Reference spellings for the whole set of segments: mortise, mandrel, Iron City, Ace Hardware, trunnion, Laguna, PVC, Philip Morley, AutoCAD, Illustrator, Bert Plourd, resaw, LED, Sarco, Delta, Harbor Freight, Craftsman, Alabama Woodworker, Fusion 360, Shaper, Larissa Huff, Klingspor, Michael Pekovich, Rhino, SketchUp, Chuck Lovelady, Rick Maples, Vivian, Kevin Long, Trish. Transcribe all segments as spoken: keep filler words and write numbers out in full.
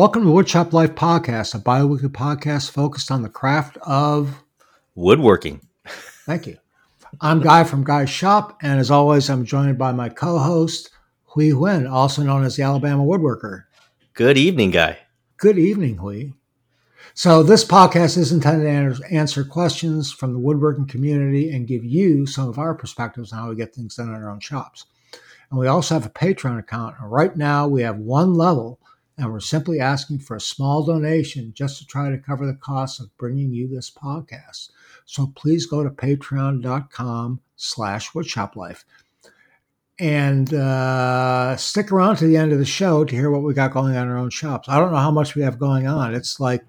Welcome to Woodshop Life Podcast, a bi-weekly podcast focused on the craft of woodworking. Thank you. I'm Guy from Guy's Shop, and as always, I'm joined by my co-host, Hui Huen, also known as the Alabama Woodworker. Good evening, Guy. Good evening, Hui. So this podcast is intended to answer questions from the woodworking community and give you some of our perspectives on how we get things done in our own shops. And we also have a Patreon account, and right now we have one level, and we're simply asking for a small donation just to try to cover the cost of bringing you this podcast. So please go to patreon.com slash woodshoplife. And uh, stick around to the end of the show to hear what we got going on in our own shops. I don't know how much we have going on. It's like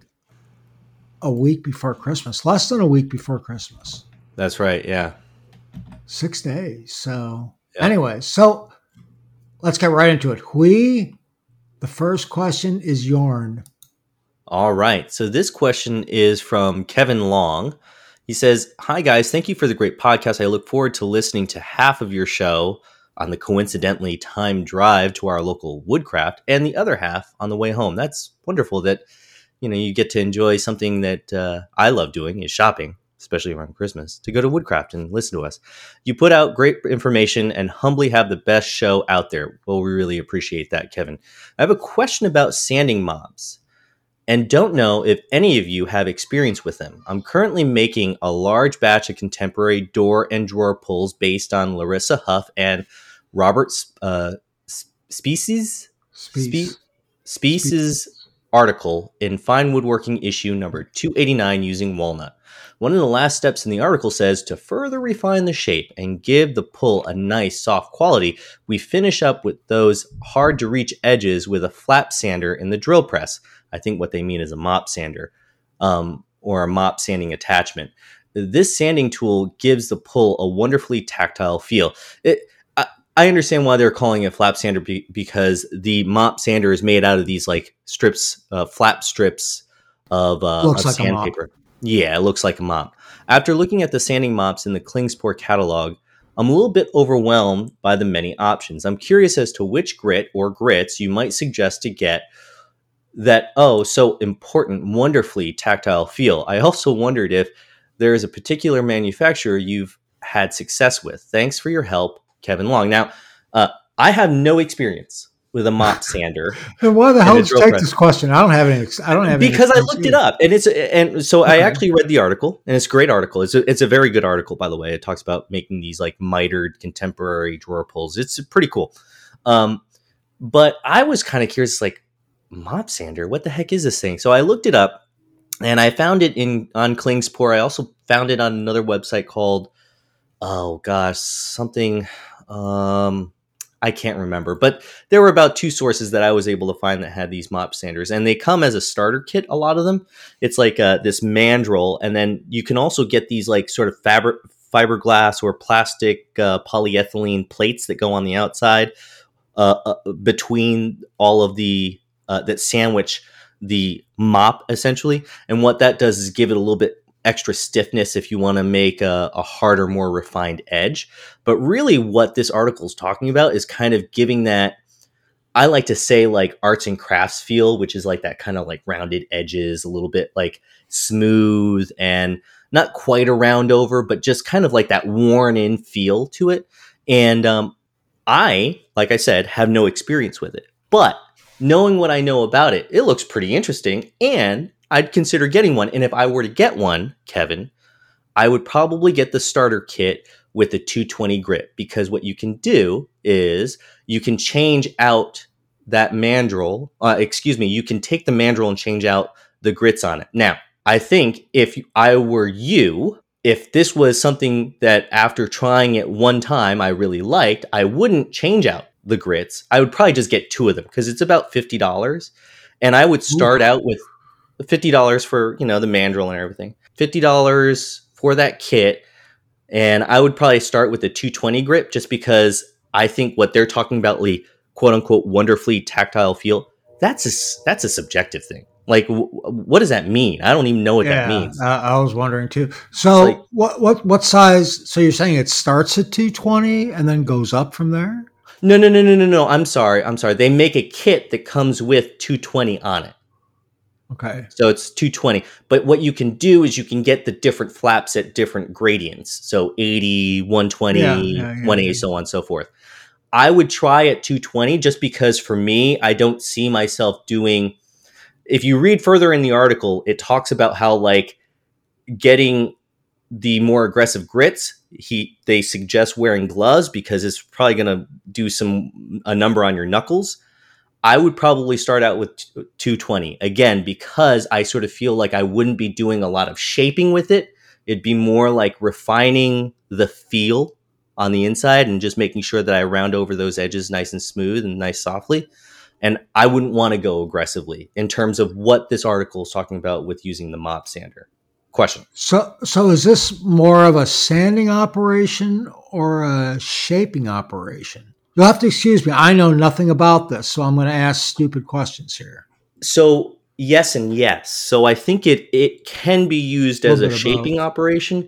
a week before Christmas. Less than a week before Christmas. That's right, yeah. Six days. So yeah. Anyway, so let's get right into it. We... The first question is yarn. All right. So this question is from Kevin Long. He says, "Hi, guys. Thank you for the great podcast. I look forward to listening to half of your show on the coincidentally timed drive to our local Woodcraft and the other half on the way home." That's wonderful that, you know, you get to enjoy something that uh, I love doing is shopping, especially around Christmas, to go to Woodcraft and listen to us. You put out great information and humbly have the best show out there. Well, we really appreciate that, Kevin. I have a question about sanding mobs and don't know if any of you have experience with them. I'm currently making a large batch of contemporary door and drawer pulls based on Larissa Huff and Robert uh, Species? Species. Spe- Species article in Fine Woodworking issue number two eighty-nine using walnut. One of the last steps in the article says, to further refine the shape and give the pull a nice soft quality, we finish up with those hard-to-reach edges with a flap sander in the drill press. I think what they mean is a mop sander um, or a mop sanding attachment. This sanding tool gives the pull a wonderfully tactile feel. It, I, I understand why they're calling it flap sander be, because the mop sander is made out of these like strips, uh, flap strips of, uh, of like sandpaper. Yeah, it looks like a mop. After looking at the sanding mops in the Klingspor catalog, I'm a little bit overwhelmed by the many options. I'm curious as to which grit or grits you might suggest to get that, oh, so important, wonderfully tactile feel. I also wondered if there is a particular manufacturer you've had success with. Thanks for your help, Kevin Long. Now, uh, I have no experience with a mop sander. And why the hell did you take press. this question? I don't have any. I don't have because any I looked it up, and it's and so okay. I actually read the article, and it's a great article. It's a, it's a very good article, by the way. It talks about making these like mitered contemporary drawer pulls. It's pretty cool. Um, but I was kind of curious, like mop sander. What the heck is this thing? So I looked it up, and I found it in on Klingspor. I also found it on another website called oh gosh something. Um, I can't remember, but there were about two sources that I was able to find that had these mop sanders, and they come as a starter kit. A lot of them, it's like uh, this mandrel, and then you can also get these like sort of fabric, fiberglass or plastic uh, polyethylene plates that go on the outside uh, uh, between all of the uh, that sandwich the mop essentially. And what that does is give it a little bit extra stiffness if you want to make a, a harder, more refined edge. But really what this article is talking about is kind of giving that, I like to say like arts and crafts feel, which is like that kind of like rounded edges, a little bit like smooth and not quite a round over, but just kind of like that worn in feel to it. And um, I, like I said, have no experience with it, but knowing what I know about it, it looks pretty interesting, and I'd consider getting one. And if I were to get one, Kevin, I would probably get the starter kit with the two twenty grit, because what you can do is you can change out that mandrel. Uh, excuse me. You can take the mandrel and change out the grits on it. Now, I think if I were you, if this was something that after trying it one time I really liked, I wouldn't change out the grits. I would probably just get two of them because it's about fifty dollars. And I would start Ooh. out with fifty dollars for, you know, the mandrel and everything. fifty dollars for that kit. And I would probably start with the two twenty grip just because I think what they're talking about, Lee, quote unquote, wonderfully tactile feel, that's a, that's a subjective thing. Like, w- what does that mean? I don't even know what yeah, that means. Uh, I was wondering too. So like, what, what, what size? So you're saying it starts at two twenty and then goes up from there? No, no, no, no, no, no. I'm sorry. I'm sorry. They make a kit that comes with two twenty on it. Okay. So it's two twenty. But what you can do is you can get the different flaps at different gradients. So eighty, one twenty, yeah, yeah, yeah, one eighty, yeah. So on and so forth. I would try at two twenty just because for me, I don't see myself doing... If you read further in the article, it talks about how like getting the more aggressive grits, he they suggest wearing gloves because it's probably going to do some a number on your knuckles. I would probably start out with two twenty again, because I sort of feel like I wouldn't be doing a lot of shaping with it. It'd be more like refining the feel on the inside and just making sure that I round over those edges nice and smooth and nice softly. And I wouldn't want to go aggressively in terms of what this article is talking about with using the mop sander. Question. So, so is this more of a sanding operation or a shaping operation? You'll have to excuse me. I know nothing about this, so I'm going to ask stupid questions here. So yes and yes. So I think it it can be used as a shaping operation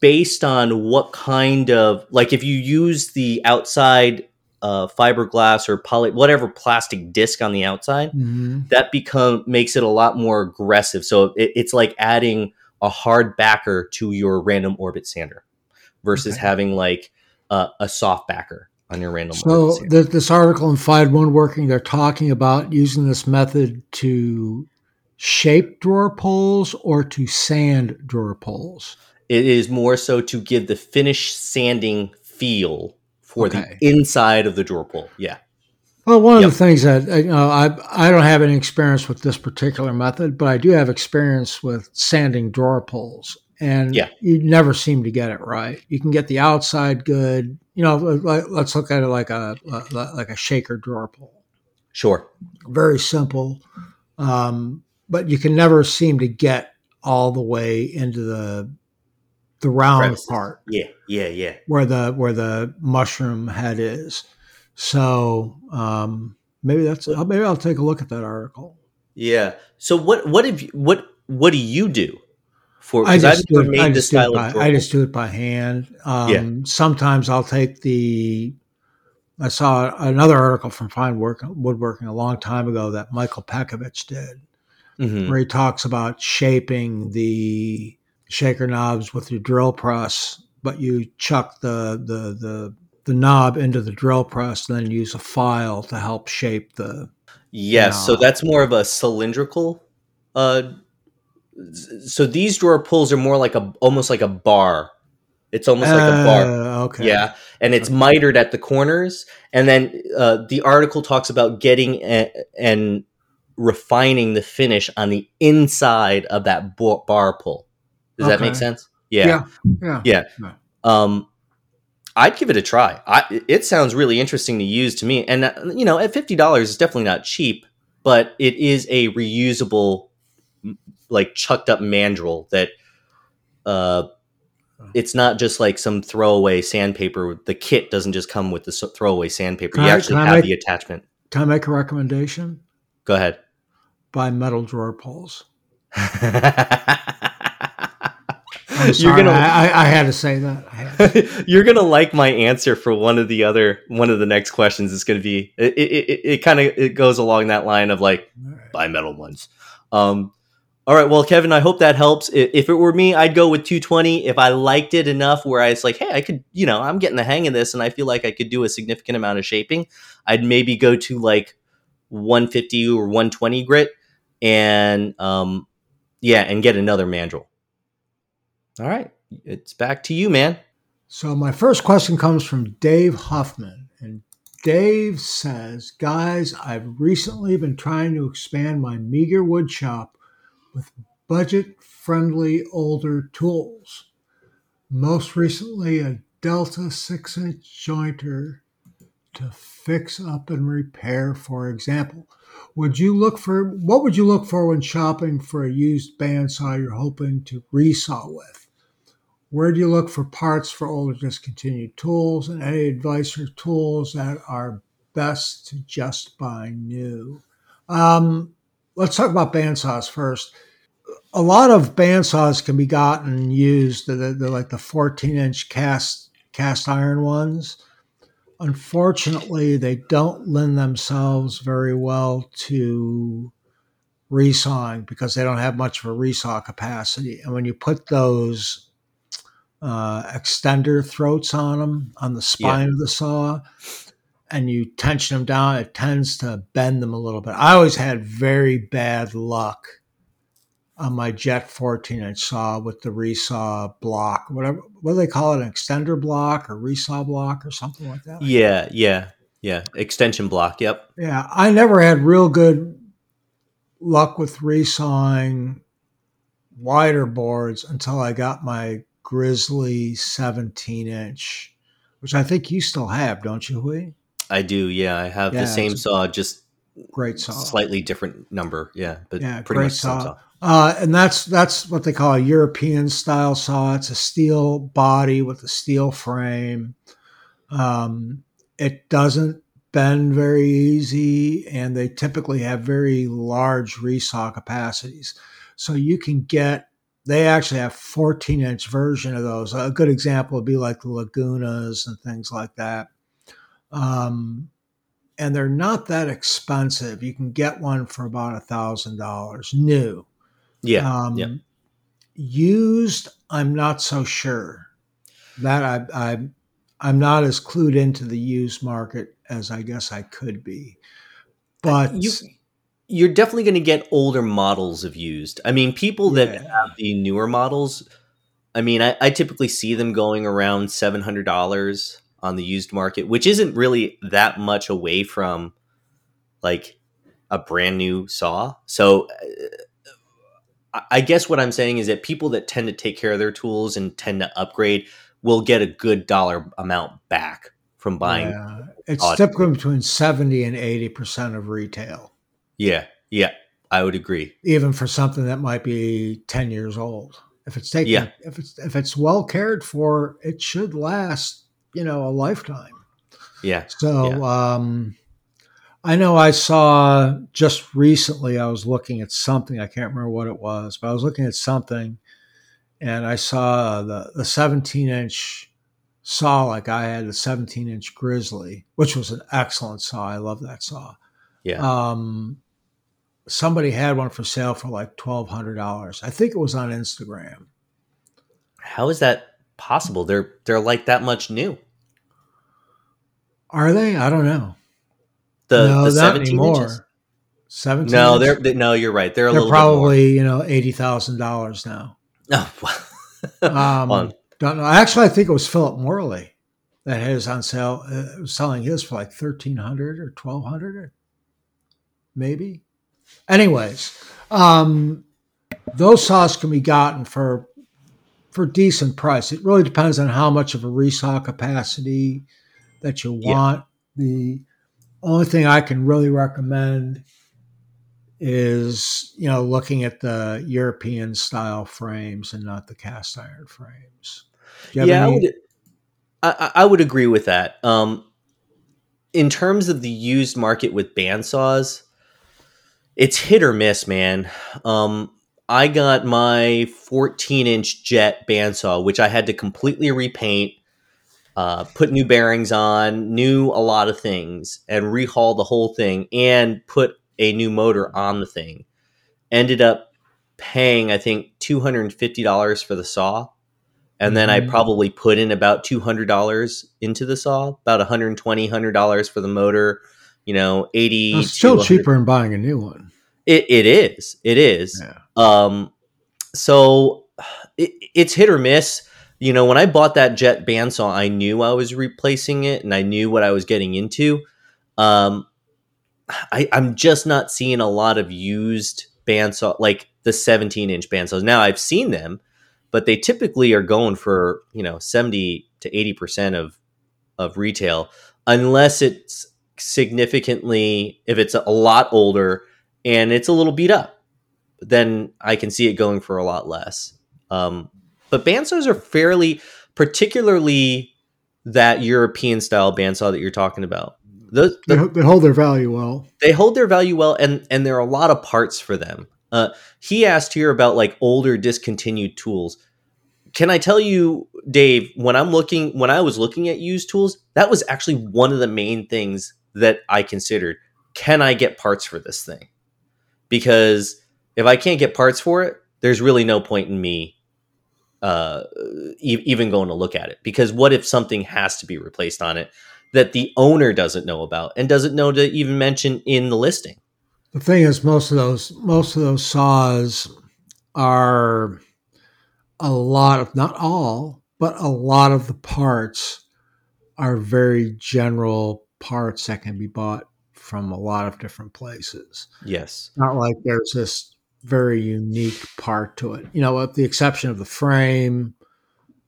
based on what kind of, like if you use the outside uh, fiberglass or poly, whatever plastic disc on the outside, mm-hmm. that become makes it a lot more aggressive. So it, it's like adding a hard backer to your random orbit sander versus okay. having like uh, a soft backer on your random. So th- this article in Fine Woodworking, they're talking about using this method to shape drawer pulls or to sand drawer pulls. It is more so to give the finished sanding feel for okay. the inside of the drawer pull. Yeah. Well, one of yep. the things that you know, I I don't have any experience with this particular method, but I do have experience with sanding drawer pulls. And yeah. you never seem to get it right. You can get the outside good. You know, let's look at it like a like a shaker drawer pull. Sure. Very simple. Um, but you can never seem to get all the way into the the round Premises. part. Yeah, yeah, yeah. Where the where the mushroom head is. So um, maybe that's maybe I'll take a look at that article. Yeah. So what what if what what do you do? For, I, just do it, I, just do by, I just do it by hand. Um, yeah. Sometimes I'll take the – I saw another article from Fine Woodworking a long time ago that Michael Pekovich did mm-hmm. where he talks about shaping the shaker knobs with your drill press, but you chuck the, the, the, the knob into the drill press and then use a file to help shape the – Yes, so that's more of a cylindrical uh So these drawer pulls are more like a, almost like a bar. It's almost uh, like a bar. Okay. Yeah. And it's okay. mitered at the corners. And then uh, the article talks about getting a, and refining the finish on the inside of that bar pull. Does okay. that make sense? Yeah. Yeah. Yeah. yeah. Um, I'd give it a try. I, it sounds really interesting to use to me. And, uh, you know, at fifty dollars, it's definitely not cheap, but it is a reusable like chucked up mandrel that uh it's not just like some throwaway sandpaper. The kit doesn't just come with the throwaway sandpaper. Can you I, actually have make, the attachment. Can I make a recommendation? Go ahead. Buy metal drawer pulls. I'm sorry, you're gonna, I, I, I had to say that. I had to. You're gonna like my answer for one of the other one of the next questions. It's gonna be it. It, it, it kind of it goes along that line of like right. buy metal ones. Um, All right, well, Kevin, I hope that helps. If it were me, I'd go with two twenty. If I liked it enough where I was like, hey, I could, you know, I'm getting the hang of this and I feel like I could do a significant amount of shaping, I'd maybe go to like one fifty or one twenty grit and, um, yeah, and get another mandrel. All right, it's back to you, man. So my first question comes from Dave Huffman. And Dave says, guys, I've recently been trying to expand my meager wood shop with budget-friendly older tools. Most recently, a Delta six-inch jointer to fix up and repair, for example. Would you look for what would you look for when shopping for a used bandsaw you're hoping to resaw with? Where do you look for parts for older discontinued tools, and any advice or tools that are best to just buy new? Um, let's talk about bandsaws first. A lot of bandsaws can be gotten used, they're, they're like the fourteen-inch cast cast iron ones. Unfortunately, they don't lend themselves very well to resawing because they don't have much of a resaw capacity. And when you put those uh, extender throats on them, on the spine yeah. of the saw, and you tension them down, it tends to bend them a little bit. I always had very bad luck on my Jet fourteen inch saw with the resaw block, whatever, what do they call it? An extender block or resaw block or something like that? Yeah, yeah, yeah. Extension block, yep. Yeah, I never had real good luck with resawing wider boards until I got my Grizzly seventeen inch, which I think you still have, don't you, Hui? I do, yeah. I have yeah, the same saw, just great saw, slightly different number, yeah, but yeah, pretty much saw. the same saw. Uh, and that's that's what they call a European style saw. It's a steel body with a steel frame. Um, it doesn't bend very easy, and they typically have very large resaw capacities. So you can get, they actually have fourteen inch version of those. A good example would be like the Lagunas and things like that. Um, and they're not that expensive. You can get one for about a thousand dollars new. Yeah, um, yeah. Used, I'm not so sure. That I, I, I'm not as clued into the used market as I guess I could be. But you, you're definitely going to get older models of used. I mean, people yeah. that have the newer models, I mean, I, I typically see them going around seven hundred dollars on the used market, which isn't really that much away from like a brand new saw. So Uh, I guess what I'm saying is that people that tend to take care of their tools and tend to upgrade will get a good dollar amount back from buying. Yeah. It's typically between seventy and eighty percent of retail. Yeah. Yeah. I would agree. Even for something that might be ten years old. If it's taken, yeah. if it's, if it's well cared for, it should last, you know, a lifetime. Yeah. So, yeah. um, I know I saw just recently, I was looking at something. I can't remember what it was, but I was looking at something and I saw the, the seventeen inch saw, like I had the seventeen inch Grizzly, which was an excellent saw. I love that saw. Yeah. Um, somebody had one for sale for like twelve hundred dollars. I think it was on Instagram. How is that possible? They're, they're like that much new. Are they? I don't know. The, no, the seventeen inches? seventeen no, they're, they, no, you're right. They're a they're little probably, bit more. You know, eighty thousand dollars now. Oh, um, don't know. Actually, I think it was Philip Morley that had his on sale. Uh, was selling his for like thirteen hundred or twelve hundred, or maybe. Anyways, um, those saws can be gotten for for decent price. It really depends on how much of a resaw capacity that you want. Yeah. The only thing I can really recommend is, you know, looking at the European style frames and not the cast iron frames. Yeah, I would, I, I would agree with that. Um, in terms of the used market with bandsaws, it's hit or miss, man. Um, I got my fourteen inch Jet bandsaw, which I had to completely repaint. Uh, put new bearings on, new a lot of things, and rehaul the whole thing, and put a new motor on the thing. Ended up paying, I think, two hundred fifty dollars for the saw, and then mm-hmm. I probably put in about two hundred dollars into the saw, about one hundred twenty dollars, one hundred dollars for the motor, you know, eighty dollars. It's still cheaper than buying a new one. It It is. It is. Yeah. Um, so it, it's hit or miss. You know, when I bought that Jet bandsaw, I knew I was replacing it and I knew what I was getting into. Um, I, I'm just not seeing a lot of used bandsaw, like the seventeen inch bandsaws. Now I've seen them, but they typically are going for, you know, seventy to eighty percent of, of retail, unless it's significantly, if it's a lot older and it's a little beat up, then I can see it going for a lot less. Um, But bandsaws are fairly, particularly that European style bandsaw that you're talking about. Those, the, they hold their value well. They hold their value well, and, and there are a lot of parts for them. Uh, he asked here about like older discontinued tools. Can I tell you, Dave, when I'm looking, when I was looking at used tools, that was actually one of the main things that I considered. Can I get parts for this thing? because if I can't get parts for it, there's really no point in me uh, e- even going to look at it. Because what if something has to be replaced on it that the owner doesn't know about and doesn't know to even mention in the listing? The thing is, most of those most of those saws are a lot of, not all, but a lot of the parts are very general parts that can be bought from a lot of different places. Yes. Not like there's this very unique part to it, you know, with the exception of the frame,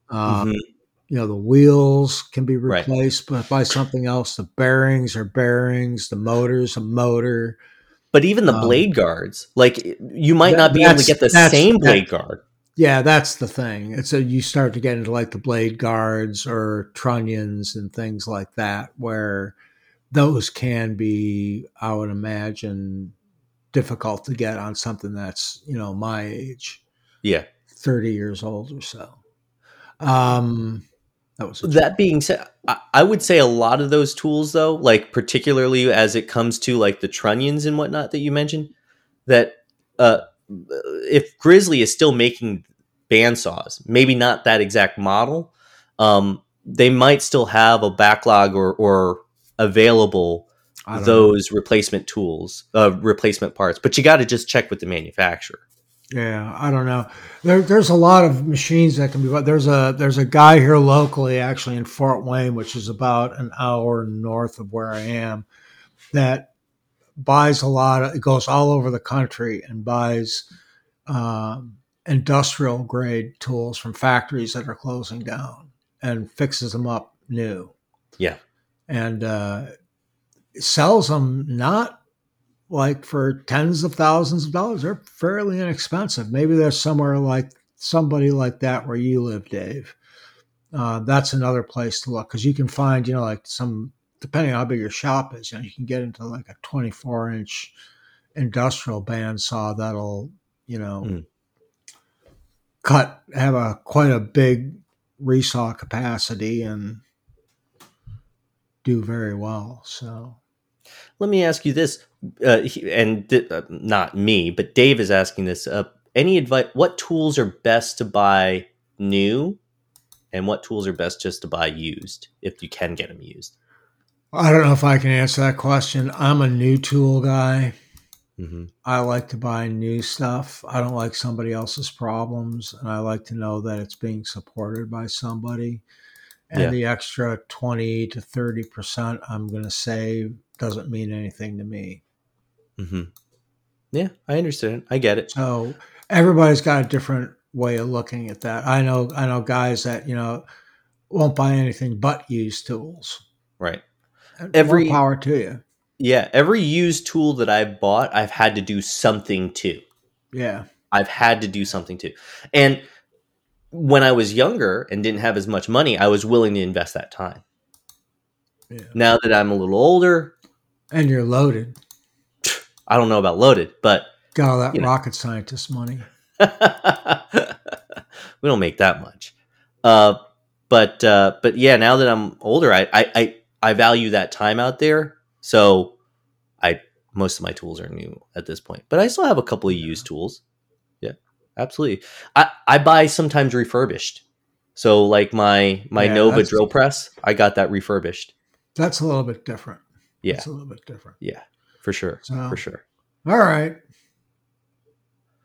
um, mm-hmm. you know, the wheels can be replaced right. by something else. The bearings are bearings, the motor's a motor. But even the um, blade guards, like you might that, not be able to get the same blade that, guard. Yeah, that's the thing. It's a, you start to get into like the blade guards or trunnions and things like that, where those can be, I would imagine, difficult to get on something that's, you know, my age. Yeah. thirty years old or so. Um, that was that being said, I, I would say a lot of those tools, though, like particularly as it comes to like the trunnions and whatnot that you mentioned, that uh, if Grizzly is still making bandsaws, maybe not that exact model, um, they might still have a backlog or, or available those know. replacement tools, uh, replacement parts. But you got to just check with the manufacturer. Yeah, I don't know. There, there's a lot of machines that can be bought. There's a there's a guy here locally, actually in Fort Wayne, which is about an hour north of where I am, that buys a lot of, it goes all over the country and buys um, industrial grade tools from factories that are closing down and fixes them up new. Yeah. And uh, sells them not like for tens of thousands of dollars. They're fairly inexpensive. Maybe there's somewhere like somebody like that where you live, Dave. Uh, that's another place to look, because you can find, you know, like some, depending on how big your shop is, you know, you can get into like a twenty-four inch industrial bandsaw that'll, you know, mm. cut, have a quite a big resaw capacity and do very well. So let me ask you this, uh, and th- uh, not me, but Dave is asking this, uh, any advice, what tools are best to buy new and what tools are best just to buy used if you can get them used? I don't know if I can answer that question. I'm a new tool guy. Mm-hmm. I like to buy new stuff. I don't like somebody else's problems, and I like to know that it's being supported by somebody. And yeah. the extra twenty to thirty percent I'm going to save doesn't mean anything to me. Mm-hmm. Yeah, I understand. I get it. So everybody's got a different way of looking at that. I know, I know guys that, you know, won't buy anything but used tools. Right. Every more power to you. Yeah. Every used tool that I've bought, I've had to do something to. Yeah. I've had to do something to. And when I was younger and didn't have as much money, I was willing to invest that time. Yeah. Now that I'm a little older. And you're loaded. I don't know about loaded, but. Got all that rocket know. scientist money. We don't make that much. Uh, but uh, but yeah, now that I'm older, I, I, I, I value that time out there. So I most of my tools are new at this point. But I still have a couple of yeah. used tools. Absolutely. I, I buy sometimes refurbished. So like my, my yeah, Nova drill press, I got that refurbished. That's a little bit different. Yeah. It's a little bit different. Yeah, for sure. So, for sure. All right.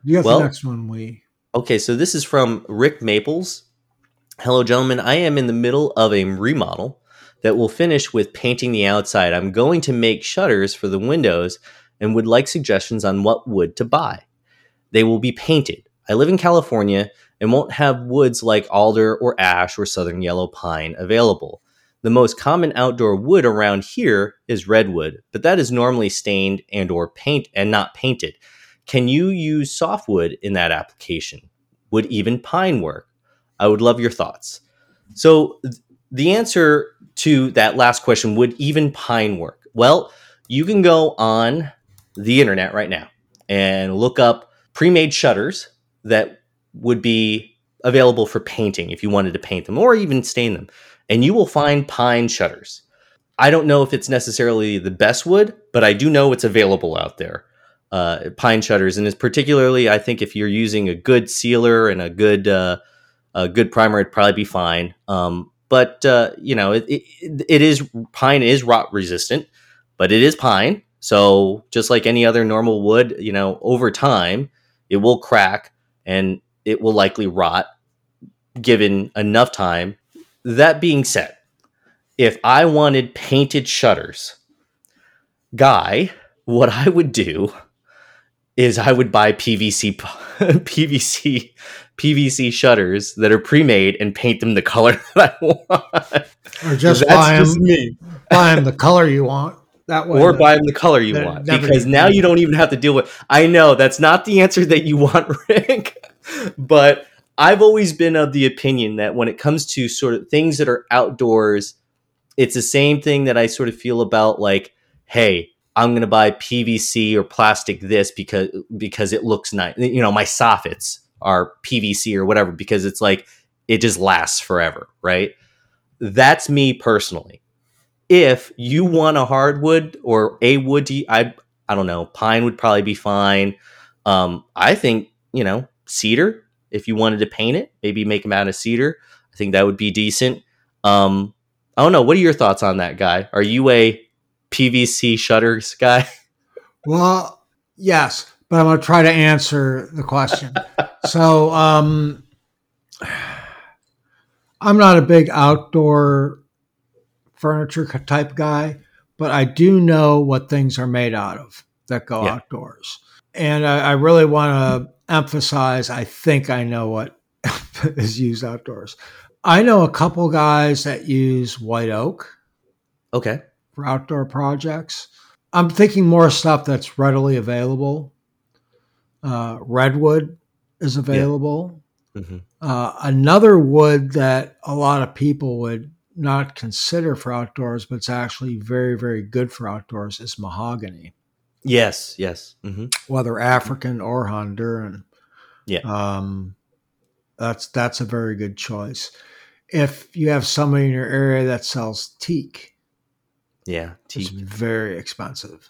You got well, the next one. We. Okay. So this is from Rick Maples. Hello, gentlemen. I am in the middle of a remodel that will finish with painting the outside. I'm going to make shutters for the windows and would like suggestions on what wood to buy. They will be painted. I live in California and won't have woods like alder or ash or southern yellow pine available. The most common outdoor wood around here is redwood, but that is normally stained and or paint and not painted. Can you use softwood in that application? Would even pine work? I would love your thoughts. So th- the answer to that last question, would even pine work? Well, you can go on the internet right now and look up pre-made shutters that would be available for painting if you wanted to paint them or even stain them. And you will find pine shutters. I don't know if it's necessarily the best wood, but I do know it's available out there. uh, pine shutters. And it's particularly, I think, if you're using a good sealer and a good uh, a good primer, it'd probably be fine. Um, but uh, you know, it, it it is pine is rot resistant, but it is pine. So just like any other normal wood, you know, over time it will crack and it will likely rot given enough time. That being said, if I wanted painted shutters, Guy, what I would do is I would buy P V C, P V C, P V C shutters that are pre-made and paint them the color that I want. Or just buy them, just buy them the color you want. That way, or the, buy them the color you want, because now you don't even have to deal with. I know that's not the answer that you want, Rick, but I've always been of the opinion that when it comes to sort of things that are outdoors, it's the same thing that I sort of feel about like, hey, I'm going to buy P V C or plastic this because because it looks nice. You know, my soffits are P V C or whatever, because it's like it just lasts forever, right? That's me personally. If you want a hardwood or a wood, I I don't know, pine would probably be fine. Um, I think, you know, cedar, if you wanted to paint it, maybe make them out of cedar. I think that would be decent. Um, I don't know. What are your thoughts on that, Guy? Are you a P V C shutters guy? Well, yes, but I'm going to try to answer the question. So um, I'm not a big outdoor furniture type guy, but I do know what things are made out of that go yeah. outdoors. And I, I really want to emphasize, I think I know what is used outdoors. I know a couple guys that use white oak. Okay. For outdoor projects. I'm thinking more stuff that's readily available. Uh, redwood is available. Yeah. Mm-hmm. Uh, another wood that a lot of people would not consider for outdoors, but it's actually very, very good for outdoors, is mahogany. Yes, yes. Mm-hmm. Whether African or Honduran. Yeah. Um, that's that's a very good choice. If you have somebody in your area that sells teak. Yeah, teak. It's very expensive.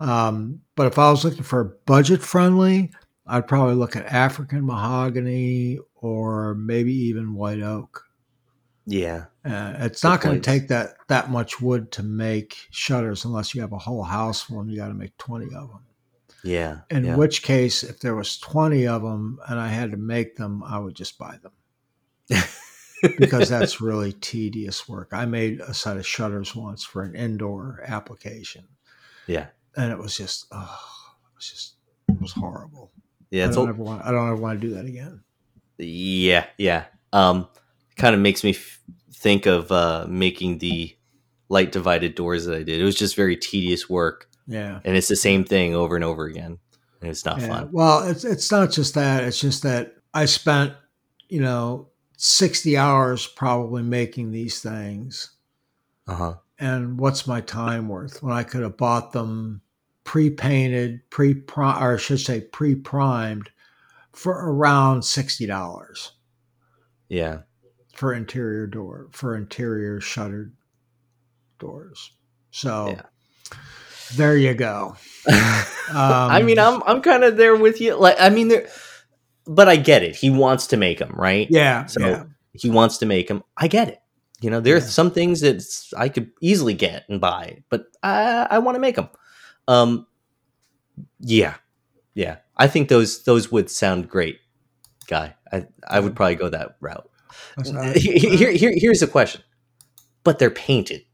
Um, but if I was looking for budget-friendly, I'd probably look at African mahogany or maybe even white oak. Yeah. Uh, it's not going to take that that much wood to make shutters unless you have a whole house full and you got to make twenty of them. Yeah. In yeah. which case, if there was twenty of them and I had to make them, I would just buy them because that's really tedious work. I made a set of shutters once for an indoor application. Yeah. And it was just, oh, it was just, it was horrible. Yeah. I don't, ever want, I don't ever want to do that again. Yeah. Yeah. Um, kind of makes me f- think of uh, making the light divided doors that I did. It was just very tedious work. Yeah. And it's the same thing over and over again. And it's not yeah. fun. Well, it's it's not just that. It's just that I spent, you know, sixty hours probably making these things. Uh-huh. And what's my time worth when I could have bought them pre-painted, pre-primed, or I should say pre-primed for around sixty dollars. Yeah. For interior door, for interior shuttered doors. So yeah. there you go. um, I mean, I'm I'm kind of there with you. Like, I mean, there, but I get it. He wants to make them, right? Yeah. So yeah. he wants to make them. I get it. You know, there yeah. are some things that I could easily get and buy, but I I want to make them. Um, yeah, yeah. I think those those would sound great, Guy. I I would probably go that route. Here, here, here's the question. But they're painted.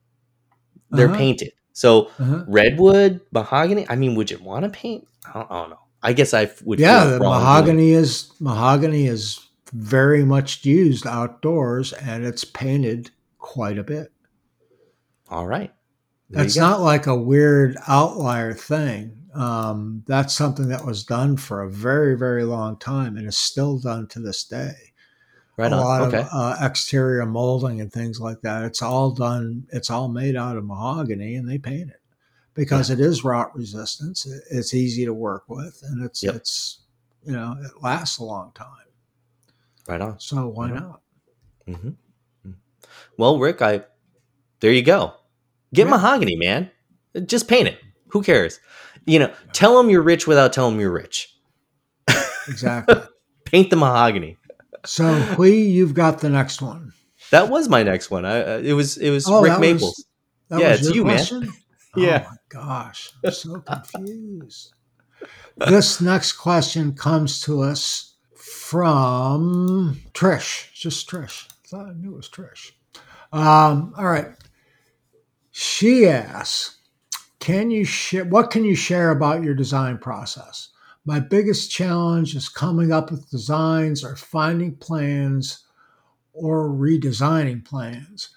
They're uh-huh. painted. So uh-huh. redwood, mahogany. I mean, would you want to paint? I don't, I don't know. I guess I would. Yeah, the mahogany wood. is mahogany is very much used outdoors, and it's painted quite a bit. All right. There it's not like a weird outlier thing. Um, that's something that was done for a very, very long time, and is still done to this day. Right a lot okay. of uh, exterior molding and things like that. It's all done. It's all made out of mahogany, and they paint it because yeah. it is rot resistance. It's easy to work with, and it's yep. it's you know it lasts a long time. Right on. So why yeah. not? Mm-hmm. Well, Rick, I there you go. Get yeah. mahogany, man. Just paint it. Who cares? You know, tell them you're rich without telling them you're rich. Exactly. Paint the mahogany. So, Hui, you've got the next one. That was my next one. I, uh, it was it was oh, Rick Maples. Was, that yeah, was it's you, question? Man. Yeah. Oh, my gosh. I'm so confused. This next question comes to us from Trish. Just Trish. I thought I knew it was Trish. Um, all right. She asks, "Can you share? What can you share about your design process? My biggest challenge is coming up with designs or finding plans or redesigning plans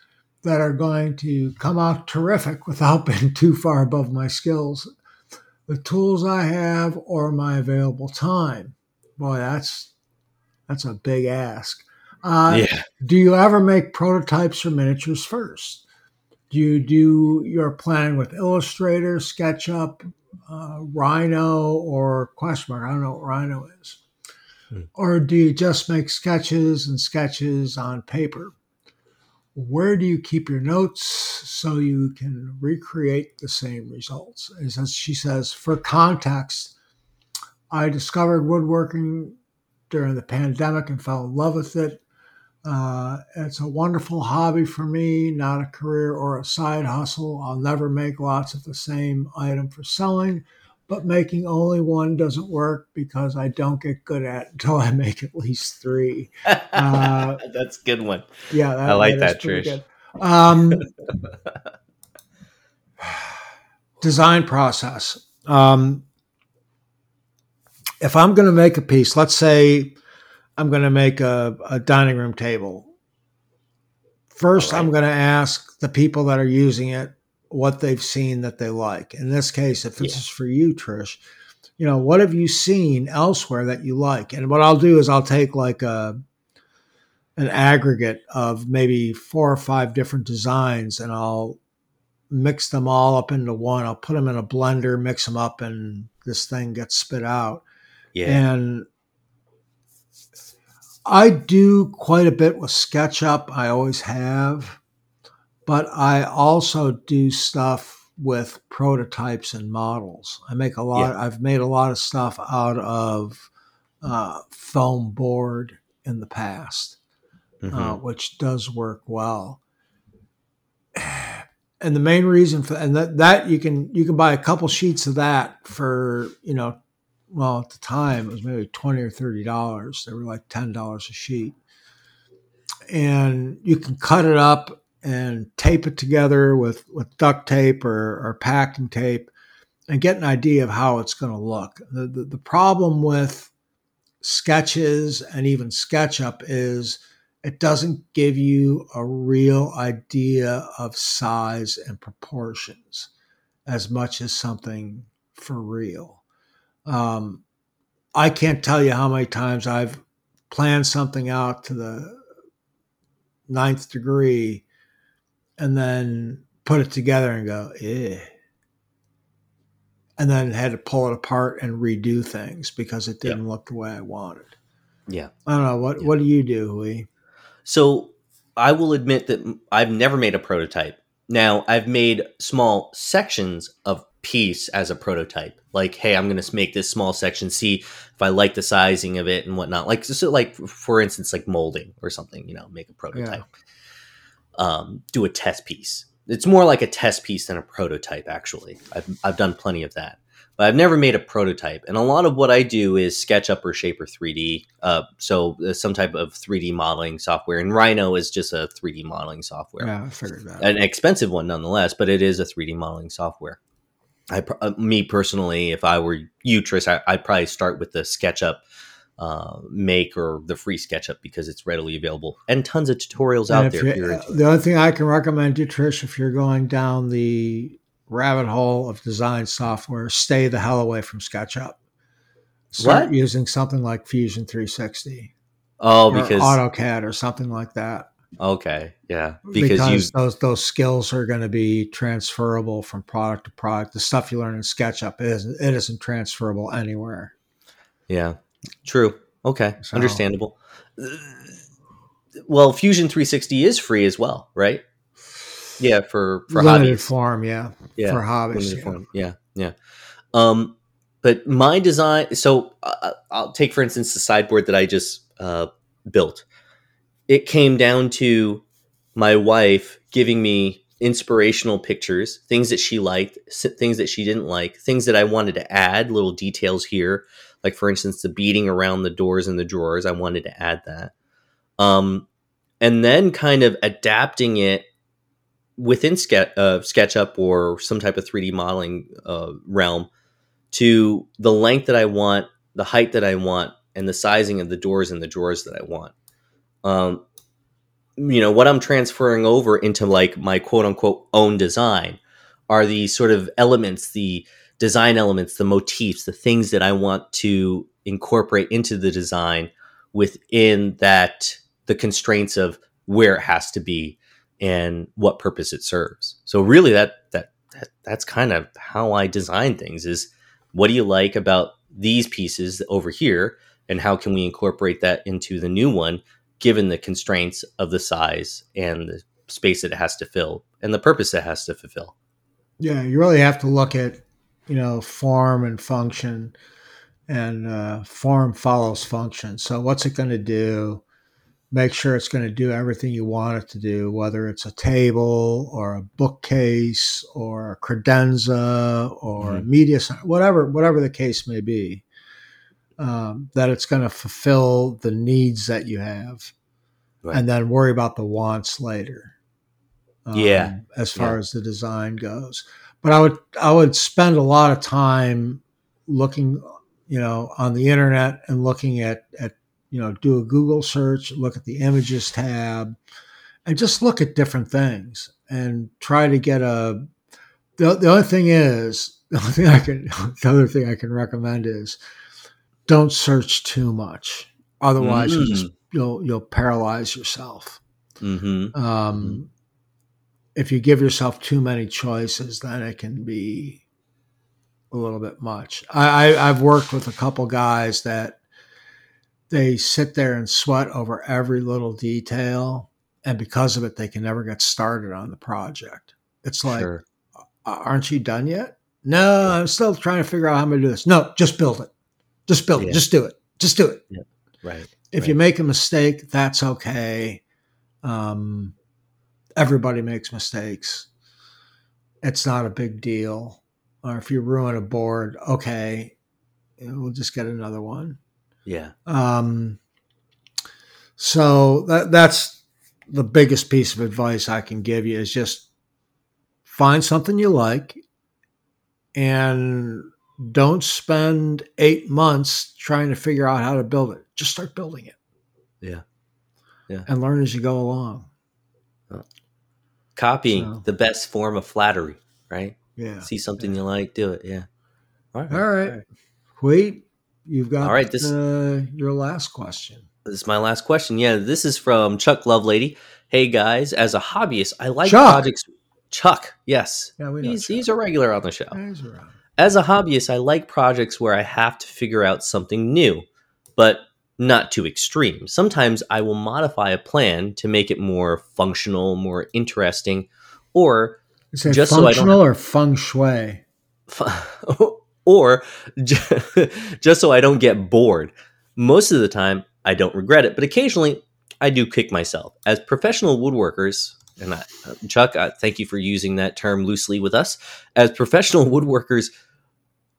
that are going to come out terrific without being too far above my skills, the tools I have, or my available time." Boy, that's that's a big ask. Uh, yeah. Do you ever make prototypes or miniatures first? Do you do your planning with Illustrator, SketchUp, uh, Rhino, or question mark? I don't know what Rhino is. Hmm. Or do you just make sketches and sketches on paper? Where do you keep your notes so you can recreate the same results? As she says, for context, I discovered woodworking during the pandemic and fell in love with it. Uh, it's a wonderful hobby for me, not a career or a side hustle. I'll never make lots of the same item for selling, but making only one doesn't work because I don't get good at it until I make at least three. Uh, that's a good one. Yeah. That, I like that, that Trish. Um, design process. Um, if I'm going to make a piece, let's say, I'm going to make a, a dining room table. First, right. I'm going to ask the people that are using it what they've seen that they like. In this case, if this yeah. is for you, Trish, you know, what have you seen elsewhere that you like? And what I'll do is I'll take like a an aggregate of maybe four or five different designs, and I'll mix them all up into one. I'll put them in a blender, mix them up, and this thing gets spit out. Yeah. And I do quite a bit with SketchUp. I always have, but I also do stuff with prototypes and models. I make a lot. Yeah. I've made a lot of stuff out of uh, foam board in the past, mm-hmm. uh, which does work well. And the main reason for and that that you can you can buy a couple sheets of that for you know. Well, at the time, it was maybe twenty dollars or thirty dollars. They were like ten dollars a sheet. And you can cut it up and tape it together with, with duct tape or, or packing tape and get an idea of how it's going to look. The, the, the problem with sketches and even SketchUp is it doesn't give you a real idea of size and proportions as much as something for real. Um, I can't tell you how many times I've planned something out to the ninth degree and then put it together and go, eh. And then had to pull it apart and redo things because it didn't yeah. look the way I wanted. Yeah. I don't know. What, yeah. what do you do, Hui? So I will admit that I've never made a prototype. Now, I've made small sections of piece as a prototype, like, hey, I'm going to make this small section, see if I like the sizing of it and whatnot. Like, so like for instance, like molding or something, you know, make a prototype, yeah. um, do a test piece. It's more like a test piece than a prototype. Actually, I've, I've done plenty of that, but I've never made a prototype. And a lot of what I do is SketchUp or Shaper three D. Uh, so some type of three D modeling software, and Rhino is just a three D modeling software, yeah, I figured that. An expensive one nonetheless, but it is a three D modeling software. I, uh, me personally, if I were you, Trish, I, I'd probably start with the SketchUp uh, make or the free SketchUp because it's readily available and tons of tutorials and out there. If you're, if you're the only thing I can recommend you, Trish, if you're going down the rabbit hole of design software, stay the hell away from SketchUp. Start what? Using something like Fusion three sixty. Oh, or because AutoCAD or something like that. Okay. Yeah. Because, because you, those those skills are going to be transferable from product to product. The stuff you learn in SketchUp it isn't it isn't transferable anywhere. Yeah. True. Okay. So, understandable. Well, Fusion three sixty is free as well, right? Yeah, for for limited hobbies. Form, yeah. Yeah. For hobbies. Yeah. Form, yeah. Yeah. Um, but my design, so uh, I'll take, for instance, the sideboard that I just uh, built. It came down to my wife giving me inspirational pictures, things that she liked, things that she didn't like, things that I wanted to add, little details here. Like, for instance, the beading around the doors and the drawers. I wanted to add that. Um, and then kind of adapting it within sketch, uh, SketchUp or some type of three D modeling uh, realm to the length that I want, the height that I want, and the sizing of the doors and the drawers that I want. Um, you know, what I'm transferring over into like my quote unquote own design are the sort of elements, the design elements, the motifs, the things that I want to incorporate into the design within that, the constraints of where it has to be and what purpose it serves. So really that, that, that that's kind of how I design things is what do you like about these pieces over here and how can we incorporate that into the new one given the constraints of the size and the space that it has to fill and the purpose it has to fulfill. Yeah. You really have to look at, you know, form and function and uh, form follows function. So what's it going to do? Make sure it's going to do everything you want it to do, whether it's a table or a bookcase or a credenza or mm-hmm. a media center, whatever, whatever the case may be. Um, that it's going to fulfill the needs that you have right. and then worry about the wants later. Um, yeah. As far yeah. as the design goes. But I would, I would spend a lot of time looking, you know, on the internet and looking at, at, you know, do a Google search, look at the images tab and just look at different things and try to get a, the, the only thing is, the only thing I can, the other thing I can recommend is, don't search too much. Otherwise, mm-hmm. you just, you'll you'll paralyze yourself. Mm-hmm. Um, mm-hmm. If you give yourself too many choices, then it can be a little bit much. I, I, I've worked with a couple guys that they sit there and sweat over every little detail, and because of it, they can never get started on the project. It's like, sure. aren't you done yet? No, I'm still trying to figure out how I'm going to do this. No, just build it. Just build it. Yeah. Just do it. Just do it. Yeah. Right. If right. you make a mistake, that's okay. Um, everybody makes mistakes. It's not a big deal. Or if you ruin a board, okay, we'll just get another one. Yeah. Um, so that that's the biggest piece of advice I can give you is just find something you like and don't spend eight months trying to figure out how to build it. Just start building it. Yeah. Yeah. And learn as you go along. Copying, so. The best form of flattery, right? Yeah. See something yeah. you like, do it. Yeah. All right. All right. Wait, you've got All right, this, uh, your last question. This is my last question. Yeah. This is from Chuck Lovelady. Hey, guys, as a hobbyist, I like Chuck. projects. Chuck. Yes. Yeah, we know he's, Chuck. he's a regular on the show. He's around. As a hobbyist, I like projects where I have to figure out something new, but not too extreme. Sometimes I will modify a plan to make it more functional, more interesting, or just functional so I don't have, or feng shui, or just so I don't get bored. Most of the time, I don't regret it, but occasionally I do kick myself. As professional woodworkers. And I, Chuck, I thank you for using that term loosely with us. As professional woodworkers,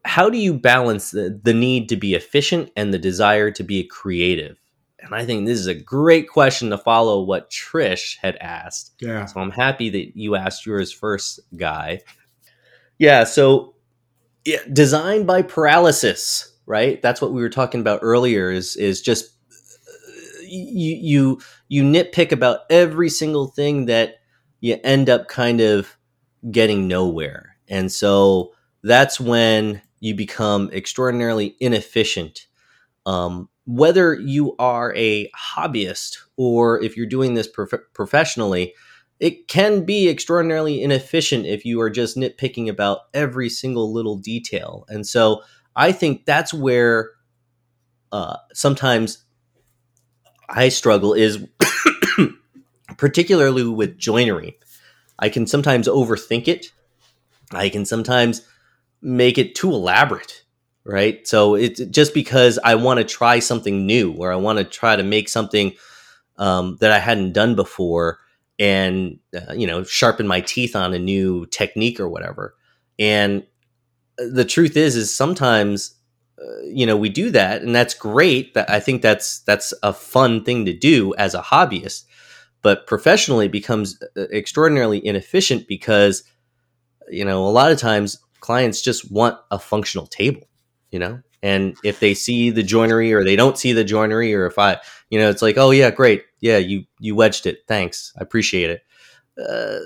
how do you balance the, the need to be efficient and the desire to be creative? And I think this is a great question to follow what Trish had asked. Yeah. So I'm happy that you asked yours first, Guy. Yeah, so yeah, design by paralysis, right? That's what we were talking about earlier is, is just You, you you nitpick about every single thing that you end up kind of getting nowhere. And so that's when you become extraordinarily inefficient. Um, whether you are a hobbyist or if you're doing this prof- professionally, it can be extraordinarily inefficient if you are just nitpicking about every single little detail. And so I think that's where uh, sometimes I struggle is particularly with joinery. I can sometimes overthink it. I can sometimes make it too elaborate, right? So it's just because I want to try something new, or I want to try to make something um, that I hadn't done before, and uh, you know, sharpen my teeth on a new technique or whatever. And the truth is, is sometimes uh, you know, we do that, and that's great. That I think that's that's a fun thing to do as a hobbyist, but professionally it becomes extraordinarily inefficient because, you know, a lot of times clients just want a functional table, you know, and if they see the joinery or they don't see the joinery, or if I, you know, it's like, oh yeah, great. Yeah. You, you wedged it. Thanks. I appreciate it. Uh,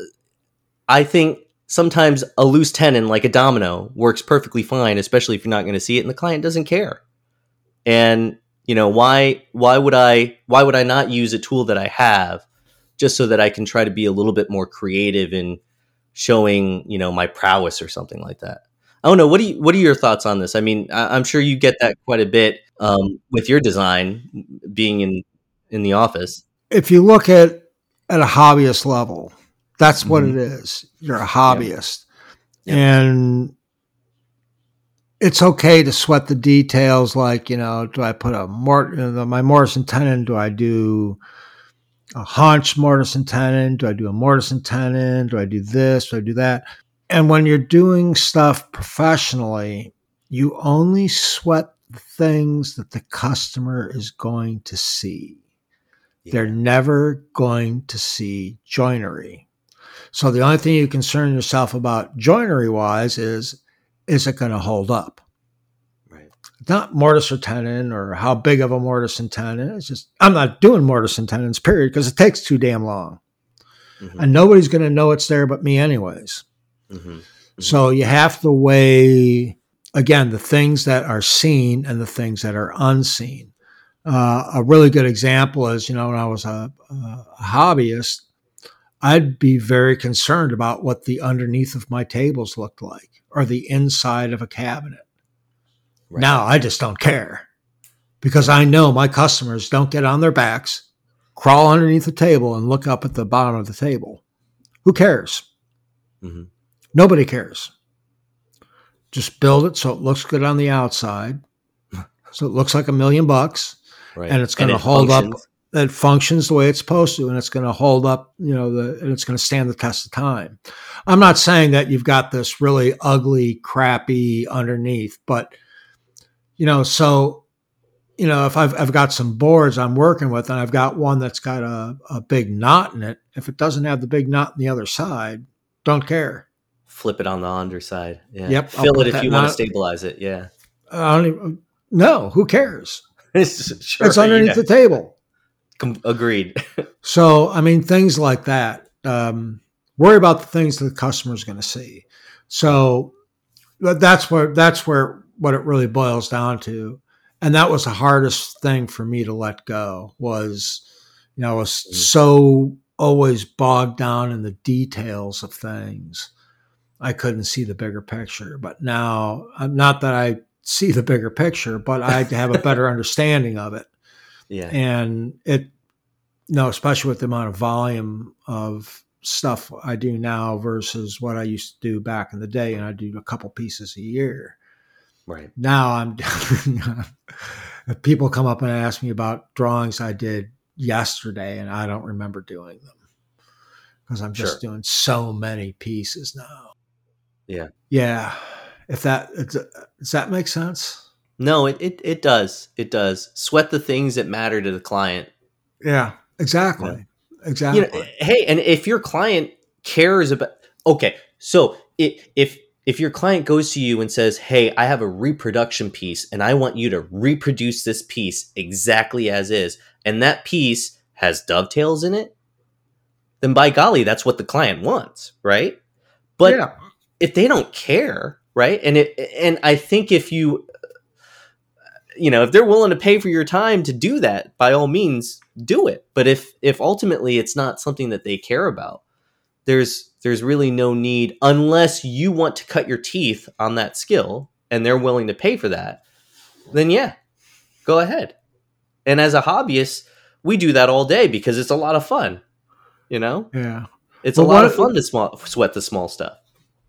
I think sometimes a loose tenon, like a domino, works perfectly fine, especially if you're not going to see it and the client doesn't care. And, you know, why, why would I, why would I not use a tool that I have just so that I can try to be a little bit more creative in showing, you know, my prowess or something like that? I don't know. What do you, what are your thoughts on this? I mean, I, I'm sure you get that quite a bit um, with your design being in, in the office. If you look at, at a hobbyist level, that's what mm-hmm. it is. You're a hobbyist, yeah. Yeah. And it's okay to sweat the details. Like, you know, do I put a mort, you know, my mortise and tenon? Do I do a hunch mortise and tenon? Do I do a mortise and tenon? Do I do this? Do I do that? And when you're doing stuff professionally, you only sweat the things that the customer is going to see. Yeah. They're never going to see joinery. So the only thing you concern yourself about joinery-wise is, is it going to hold up? Not mortise or tenon or how big of a mortise and tenon. It's just, I'm not doing mortise and tenons, period, because it takes too damn long. Mm-hmm. And nobody's going to know it's there but me anyways. Mm-hmm. Mm-hmm. So you have to weigh, again, the things that are seen and the things that are unseen. Uh, a really good example is, you know, when I was a, a hobbyist, I'd be very concerned about what the underneath of my tables looked like or the inside of a cabinet. Right. Now I just don't care because I know my customers don't get on their backs, crawl underneath the table and look up at the bottom of the table. Who cares? Mm-hmm. Nobody cares. Just build it so it looks good on the outside. So it looks like a million bucks, right. And it's going to it hold functions. up. It functions the way it's supposed to, and it's going to hold up, you know, the, and it's going to stand the test of time. I'm not saying that you've got this really ugly, crappy underneath, but you know, so, you know, if I've, I've got some boards I'm working with and I've got one that's got a, a big knot in it, if it doesn't have the big knot on the other side, don't care. Flip it on the underside. Yeah. Yep. Fill it if you knot. want to stabilize it. Yeah. I don't even, no, who cares? Sure, it's underneath yeah. the table. Com- agreed. So, I mean, things like that. Um, worry about the things that the customer's going to see. So that's where, that's where, what it really boils down to. And that was the hardest thing for me to let go was, you know, I was mm-hmm. so always bogged down in the details of things. I couldn't see the bigger picture, but now I'm not that I see the bigger picture, but I have a better understanding of it. Yeah. And it, you know, especially with the amount of volume of stuff I do now versus what I used to do back in the day. And I do a couple pieces a year. Right. Now I'm if people come up and ask me about drawings I did yesterday and I don't remember doing them because I'm just sure. doing so many pieces now. Yeah. Yeah. If that, it's, does that make sense? No, it, it, it does. It does. Sweat the things that matter to the client. Yeah, exactly. Yeah. Exactly. You know, hey, and if your client cares about, okay. So it, if, If your client goes to you and says, hey, I have a reproduction piece and I want you to reproduce this piece exactly as is, and that piece has dovetails in it, then by golly, that's what the client wants, right? But yeah. if they don't care, right? And it, and I think if you, you know, if they're willing to pay for your time to do that, by all means, do it. But if, if ultimately it's not something that they care about, there's, There's really no need unless you want to cut your teeth on that skill and they're willing to pay for that. Then, yeah, go ahead. And as a hobbyist, we do that all day because it's a lot of fun. You know, yeah, it's well, a lot of fun it, to small, sweat the small stuff.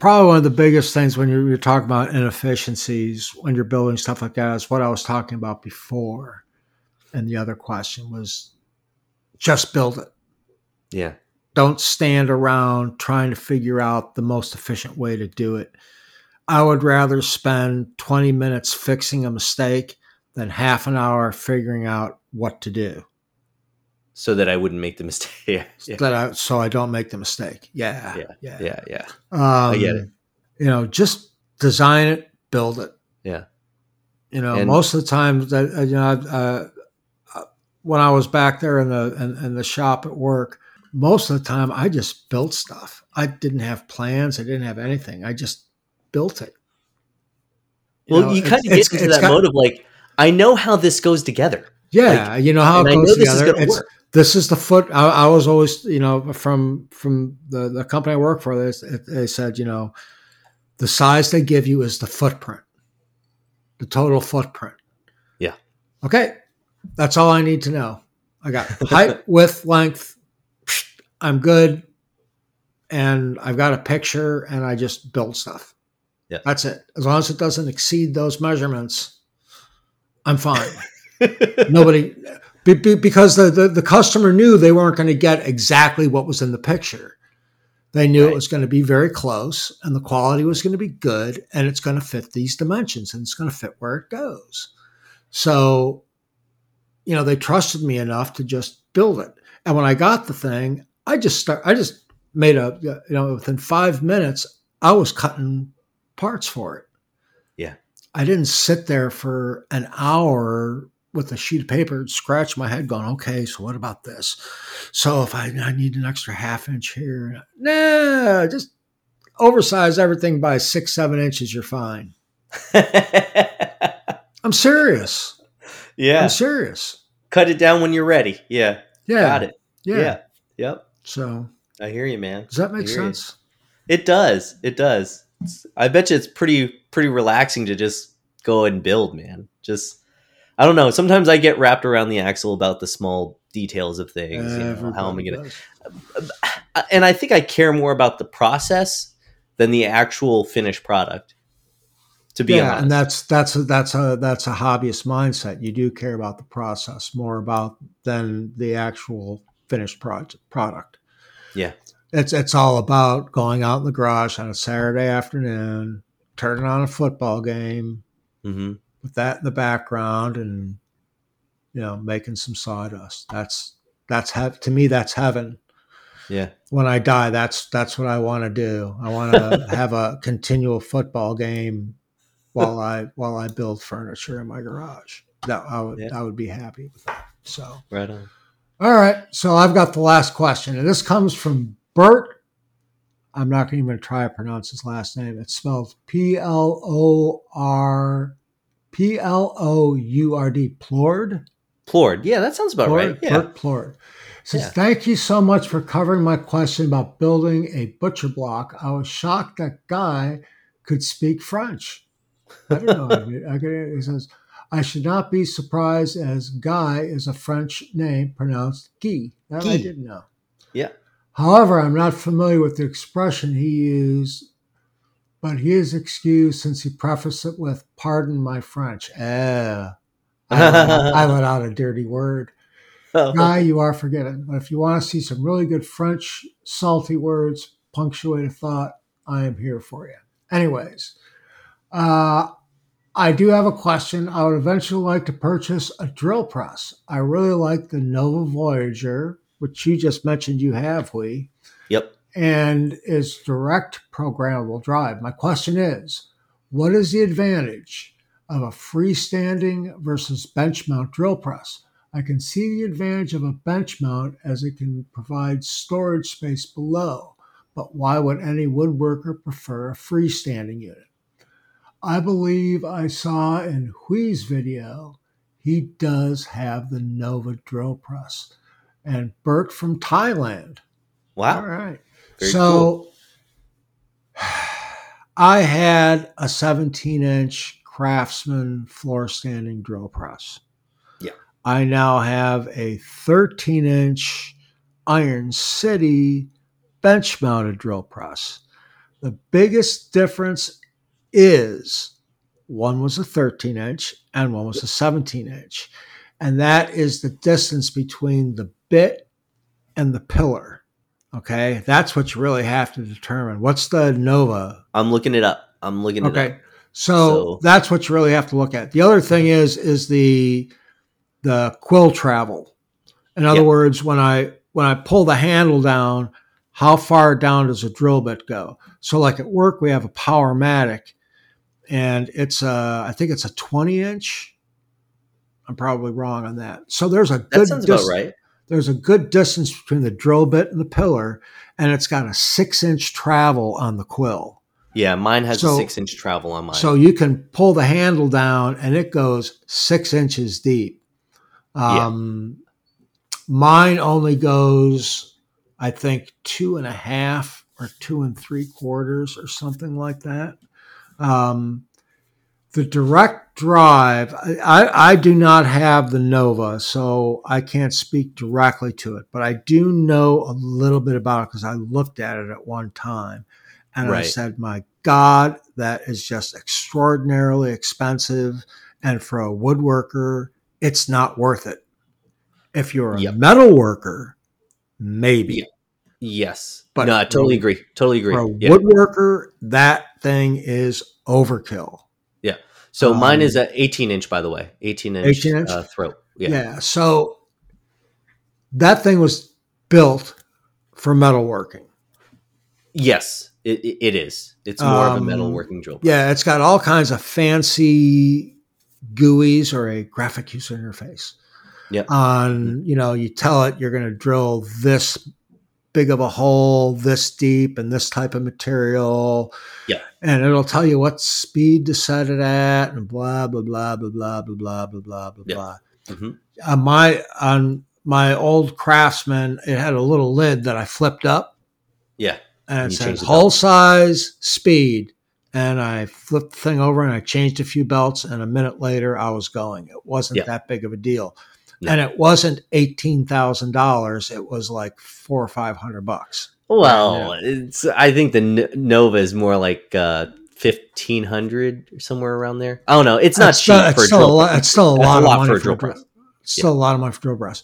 probably one of the biggest things when you're, you're talking about inefficiencies when you're building stuff like that is what I was talking about before. And the other question was just build it. Yeah. Don't stand around trying to figure out the most efficient way to do it. I would rather spend twenty minutes fixing a mistake than half an hour figuring out what to do. So that I wouldn't make the mistake. yeah. That I, so I don't make the mistake. Yeah. Yeah. Yeah. Yeah. yeah. Um, I get it. You know, just design it, build it. Yeah. You know, and most of the time that, you know, uh, when I was back there in the, in, in the shop at work, most of the time I just built stuff. I didn't have plans. I didn't have anything. I just built it. You well, know, you kind of get into that mode of like, I know how this goes together. Yeah. Like, you know how it goes together. This is, this is the foot. I, I was always, you know, from, from the, the company I work for, they, they said, you know, the size they give you is the footprint, the total footprint. Yeah. Okay. That's all I need to know. I got height, width, length. I'm good. And I've got a picture and I just build stuff. Yeah. That's it. As long as it doesn't exceed those measurements, I'm fine. Nobody, be, be, because the, the, the customer knew they weren't going to get exactly what was in the picture. They knew right. It was going to be very close and the quality was going to be good and it's going to fit these dimensions and it's going to fit where it goes. So, you know, they trusted me enough to just build it. And when I got the thing, I just start, I just made a, you know, within five minutes, I was cutting parts for it. Yeah. I didn't sit there for an hour with a sheet of paper, scratch my head going, okay, so what about this? So if I, I need an extra half inch here, nah, just oversize everything by six, seven inches. You're fine. I'm serious. Yeah. I'm serious. Cut it down when you're ready. Yeah. Yeah. Got it. Yeah. yeah. Yep. So I hear you, man. Does that make sense? You. It does. It does. It's, I bet you it's pretty, pretty relaxing to just go and build, man. Just, I don't know. Sometimes I get wrapped around the axle about the small details of things. You know, how am I going to? And I think I care more about the process than the actual finished product. To be yeah, honest, and that's that's a, that's a that's a hobbyist mindset. You do care about the process more about than the actual finished project product. Yeah, it's it's all about going out in the garage on a Saturday afternoon, turning on a football game. Mm-hmm. With that in the background and, you know, making some sawdust. That's, that's, he- to me, that's heaven. Yeah. When I die, that's, that's what I want to do. I want to have a continual football game while I, while I build furniture in my garage. That I would, yeah. I would be happy with that. So. Right on. All right. So I've got the last question and this comes from Bert. I'm not even going to try to pronounce his last name. It's spelled P L O R P L O U R D, Plourd? Plourd. Yeah, that sounds about Plourd, right. Yeah. Bert Plourd. Says, yeah. Thank you so much for covering my question about building a butcher block. I was shocked that Guy could speak French. I don't know. I could, he says, I should not be surprised as Guy is a French name pronounced Guy. That Guy. I didn't know. Yeah. However, I'm not familiar with the expression he used, but he is excused since he prefaced it with, pardon my French. Eh, I let out a dirty word. Oh. Guy, you are forgiven. But if you want to see some really good French salty words, punctuate a thought, I am here for you. Anyways, uh, I do have a question. I would eventually like to purchase a drill press. I really like the Nova Voyager, which you just mentioned you have, Hui. Yep. And is direct programmable drive. My question is, what is the advantage of a freestanding versus bench mount drill press? I can see the advantage of a bench mount as it can provide storage space below, but why would any woodworker prefer a freestanding unit? I believe I saw in Hui's video, he does have the Nova drill press. And Bert from Thailand. Wow. All right. Very so cool. I had a seventeen inch Craftsman floor standing drill press. Yeah. I now have a thirteen inch Iron City bench mounted drill press. The biggest difference is one was a thirteen inch and one was a seventeen inch. And that is the distance between the bit and the pillar. Okay. That's what you really have to determine. What's the Nova? I'm looking it up. I'm looking it okay. up. Okay. So, so that's what you really have to look at. The other thing is, is the, the quill travel. In other yep. words, when I, when I pull the handle down, how far down does a drill bit go? So like at work, we have a Powermatic, and it's a, I think it's a twenty inch. I'm probably wrong on that. So there's a good, that sounds dis- about right. There's a good distance between the drill bit and the pillar, and it's got a six inch travel on the quill. Yeah. Mine has so, a six inch travel on mine. So you can pull the handle down and it goes six inches deep. Um, yeah. Mine only goes, I think, two and a half or two and three quarters or something like that. Um, the direct drive, I, I do not have the Nova, so I can't speak directly to it. But I do know a little bit about it because I looked at it at one time. And right. I said, my God, that is just extraordinarily expensive. And for a woodworker, it's not worth it. If you're a yep. metal worker, maybe. Yep. Yes. But no, I totally agree. Totally agree. For a yep. woodworker, that thing is overkill. Yeah. So um, mine is an eighteen inch, by the way. eighteen inch, eighteen inch? Uh, throat. Yeah. yeah. So that thing was built for metalworking. Yes, it, it is. It's more um, of a metalworking drill. Yeah, it's got all kinds of fancy G U Is, or a graphic user interface. Yep. On, you know, you tell it you're going to drill this big of a hole, this deep, and this type of material. Yeah. And it'll tell you what speed to set it at, and blah, blah, blah, blah, blah, blah, blah, blah, blah, yep. blah. Mm-hmm. On my, on my old Craftsman, it had a little lid that I flipped up. Yeah. And it said hole size, speed. And I flipped the thing over and I changed a few belts, and a minute later I was going. It wasn't yep. that big of a deal. No. And it wasn't eighteen thousand dollars; it was like four or five hundred bucks. Well, yeah. it's, I think the Nova is more like uh, fifteen hundred or somewhere around there. I don't know. It's not it's cheap still, for it's a drill. Lot, it's still a lot, a lot of money for a drill press. press. It's yeah. still a lot of money for drill press.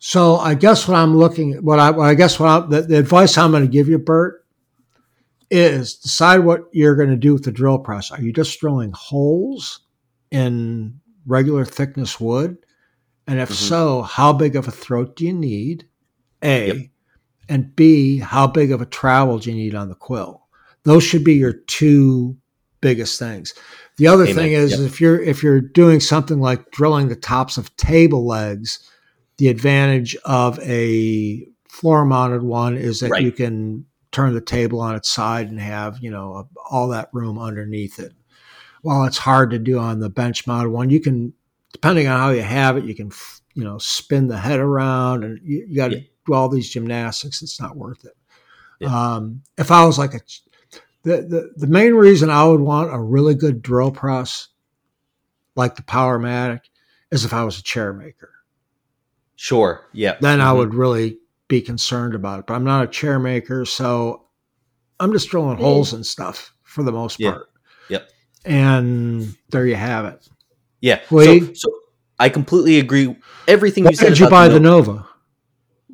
So I guess what I'm looking, what I, what I guess what I, the, the advice I'm going to give you, Bert, is decide what you're going to do with the drill press. Are you just drilling holes in regular thickness wood? And if mm-hmm. so, how big of a throat do you need? A. Yep. And B, how big of a travel do you need on the quill? Those should be your two biggest things. The other Amen. thing is yep. if you're if you're doing something like drilling the tops of table legs, the advantage of a floor-mounted one is that right. you can turn the table on its side and have, you know, a, all that room underneath it. While it's hard to do on the bench-mounted one, you can depending on how you have it, you can, you know, spin the head around, and you, you got to yeah. do all these gymnastics. It's not worth it. Yeah. Um, if I was like a, the, the, the main reason I would want a really good drill press, like the Powermatic, is if I was a chair maker. Sure. Yeah. Then mm-hmm. I would really be concerned about it, but I'm not a chair maker. So I'm just drilling yeah. holes and stuff for the most yeah. part. Yep. And there you have it. Yeah, so, so I completely agree. Everything Why you said. Why did you buy the Nova?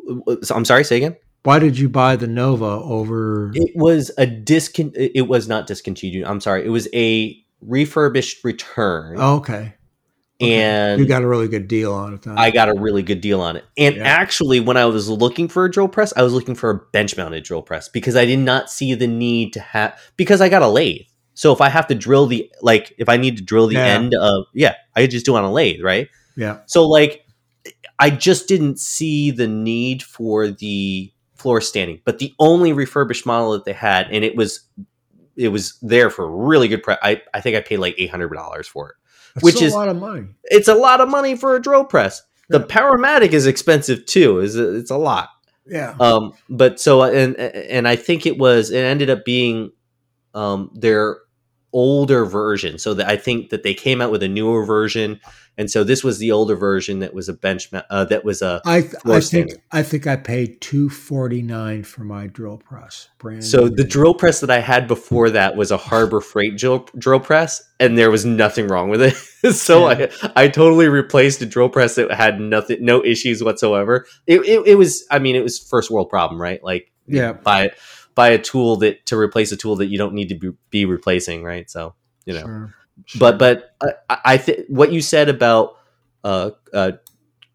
Nova? I'm sorry, say again. Why did you buy the Nova over? It was a discon. It was not discontinued. I'm sorry. It was a refurbished return. Oh, okay. And okay. you got a really good deal on it. Then. I got a really good deal on it. And yeah. actually, when I was looking for a drill press, I was looking for a bench mounted drill press because I did not see the need to have because I got a lathe. So if I have to drill the, like, if I need to drill the yeah. end of, yeah, I just do it on a lathe, right? Yeah. So, like, I just didn't see the need for the floor standing. But the only refurbished model that they had, and it was it was there for a really good price. I, I think I paid like eight hundred dollars for it. That's which is a lot of money. It's a lot of money for a drill press. Yeah. The Powermatic is expensive, too. It's a, it's a lot. Yeah. Um. But so, and and I think it was, it ended up being um their older version. So that I think that they came out with a newer version, and so this was the older version that was a bench ma- uh, that was a I, th- I think I think I paid two hundred forty-nine dollars for my drill press. Brand so new. The drill press that I had before that was a Harbor Freight drill, drill press, and there was nothing wrong with it. so yeah. I I totally replaced a drill press that had nothing, no issues whatsoever. It, it it was I mean it was first world problem, right? Like yeah, by buy a tool that to replace a tool that you don't need to be, be replacing. Right. So, you know, sure, sure. but, but I, I think what you said about, uh, uh,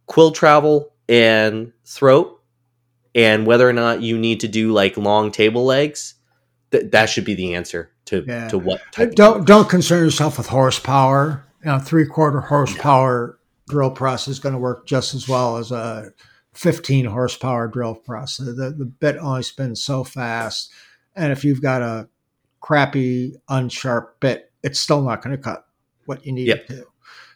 quill travel and throat and whether or not you need to do like long table legs, th- that should be the answer to, yeah. to what. Don't, don't concern yourself with horsepower. You know, three quarter horsepower no. drill press is going to work just as well as a fifteen horsepower drill press. The, the bit only spins so fast. And if you've got a crappy, unsharp bit, it's still not going to cut what you need yep. to.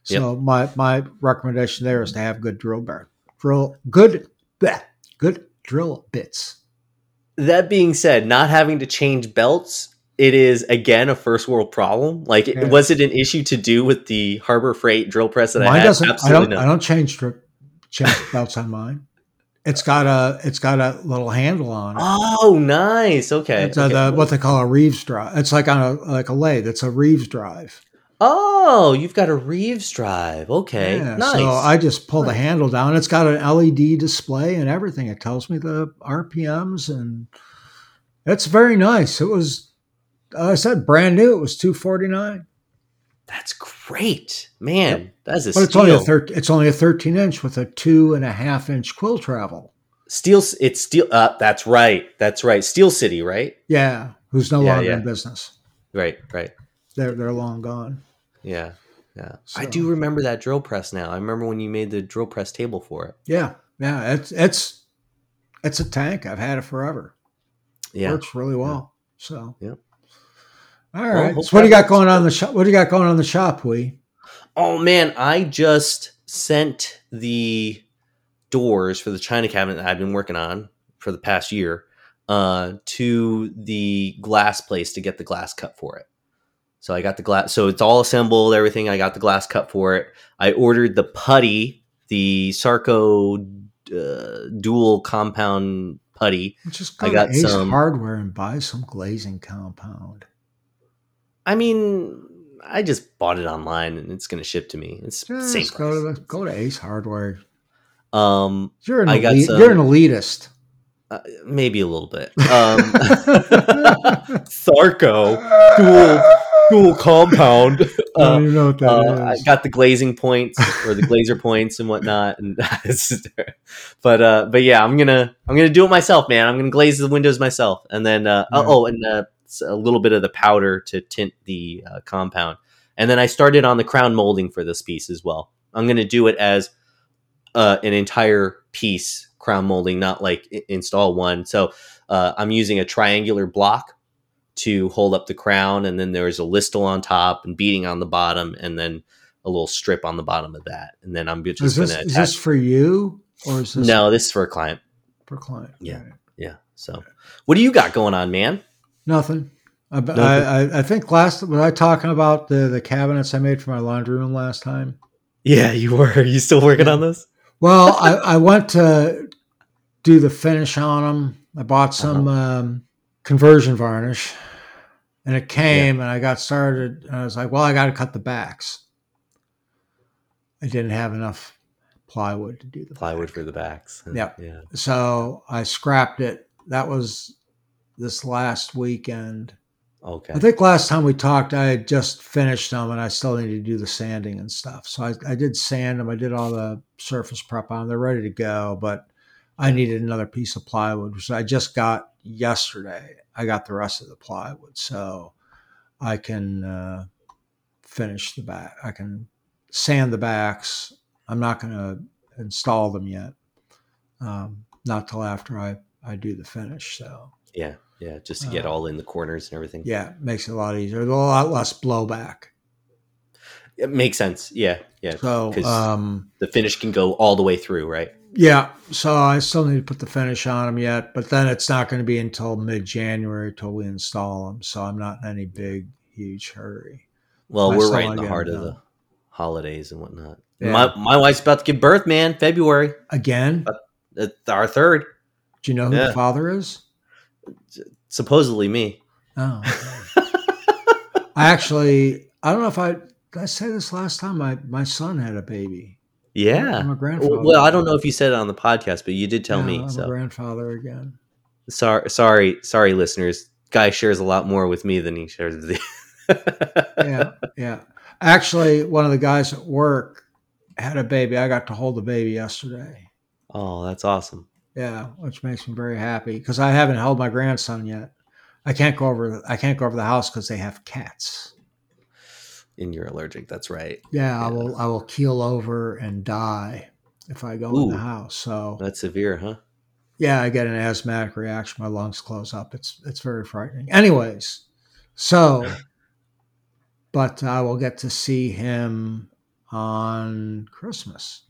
So yep. my, my recommendation there is to have good drill bar, drill, good, bleh, good drill bits. That being said, not having to change belts, it is, again, a first world problem. Like, yeah. it, was it an issue to do with the Harbor Freight drill press that Mine I had? Doesn't, Absolutely I don't, not. I don't change drip, change belts on mine. It's got a it's got a little handle on it. Oh, nice. Okay. It's okay. A, the, what they call a Reeves drive. It's like on a like a lathe. It's a Reeves drive. Oh, you've got a Reeves drive. Okay. Yeah, nice. So I just pull nice. the handle down. It's got an L E D display and everything. It tells me the R P Ms, and it's very nice. It was, I said, brand new. It was two hundred forty-nine dollars. That's great, man. Yep. That's a. But it's only a thir- it's only a thirteen inch with a two and a half inch quill travel. Steel, it's steel. Uh, that's right. That's right. Steel City, right? Yeah, who's no yeah, longer yeah. in business. Right, right. They're they're long gone. Yeah, yeah. So, I do remember that drill press now. I remember when you made the drill press table for it. Yeah, yeah. It's it's it's a tank. I've had it forever. Yeah, works really well. Yeah. So yeah. All right. Well, so what do you got going on in the shop? What do you got going on in the shop, Hui? Oh man, I just sent the doors for the china cabinet that I've been working on for the past year uh, to the glass place to get the glass cut for it. So I got the glass. So it's all assembled, everything. I got the glass cut for it. I ordered the putty, the Sarco uh, dual compound putty. Just go to Ace Hardware and buy some glazing compound. I mean, I just bought it online and it's going to ship to me. It's the same price. Go to, the, go to Ace Hardware. Um, you're, an I got elite, some, you're an elitist. Uh, maybe a little bit. Um, Sarco, dual, dual compound. I don't even know what that uh, is. I got the glazing points or the glazer points and whatnot. And but uh, but yeah, I'm gonna I'm gonna do it myself, man. I'm gonna glaze the windows myself, and then uh, yeah. oh, and. Uh, a little bit of the powder to tint the uh, compound. And then I started on the crown molding for this piece as well. I'm going to do it as uh, an entire piece crown molding, not like I- install one. So uh, I'm using a triangular block to hold up the crown. And then there's a listel on top and beading on the bottom. And then a little strip on the bottom of that. And then I'm just going to, is this for you? Or is this No, this is for a client. For a client. Yeah. Right. Yeah. So what do you got going on, man? Nothing. I, Nothing. I I think last was I talking about the, the cabinets I made for my laundry room last time? Yeah, you were. Are you still working yeah. on those? Well, I, I went to do the finish on them. I bought some uh-huh. um, conversion varnish, and it came, yeah. and I got started. And I was like, well, I got to cut the backs. I didn't have enough plywood to do the plywood back. for the backs. Yeah. yeah. So I scrapped it. That was this last weekend. Okay. I think last time we talked, I had just finished them and I still needed to do the sanding and stuff. So I, I did sand them. I did all the surface prep on them. They're ready to go, but I needed another piece of plywood, which I just got yesterday. I got the rest of the plywood. So I can uh, finish the back. I can sand the backs. I'm not going to install them yet. Um, not till after I, I do the finish. So yeah. Yeah, just to get uh, all in the corners and everything. Yeah, makes it a lot easier. There's a lot less blowback. It makes sense. Yeah, yeah. So um, the finish can go all the way through, right? Yeah. So I still need to put the finish on them yet, but then it's not going to be until mid-January till we install them. So I'm not in any big, huge hurry. Well, we're right in the heart of the holidays and whatnot. Yeah. My my wife's about to give birth, man. February again. It's our third. Do you know who yeah. the father is? Supposedly me. Oh. I actually, I don't know if I did I say this last time. My my son had a baby. Yeah. I'm a grandfather. Well, I don't know if you said it on the podcast, but you did tell yeah, me. I'm so. a grandfather again. Sorry, sorry, sorry, listeners. Guy shares a lot more with me than he shares with you. yeah, yeah. Actually, one of the guys at work had a baby. I got to hold the baby yesterday. Oh, that's awesome. Yeah, which makes me very happy because I haven't held my grandson yet. I can't go over. I can't go over the house because they have cats. And you're allergic. That's right. Yeah, yeah, I will. I will keel over and die if I go Ooh, in the house. So that's severe, huh? Yeah, I get an asthmatic reaction. My lungs close up. It's it's very frightening. Anyways, so. But I will get to see him on Christmas.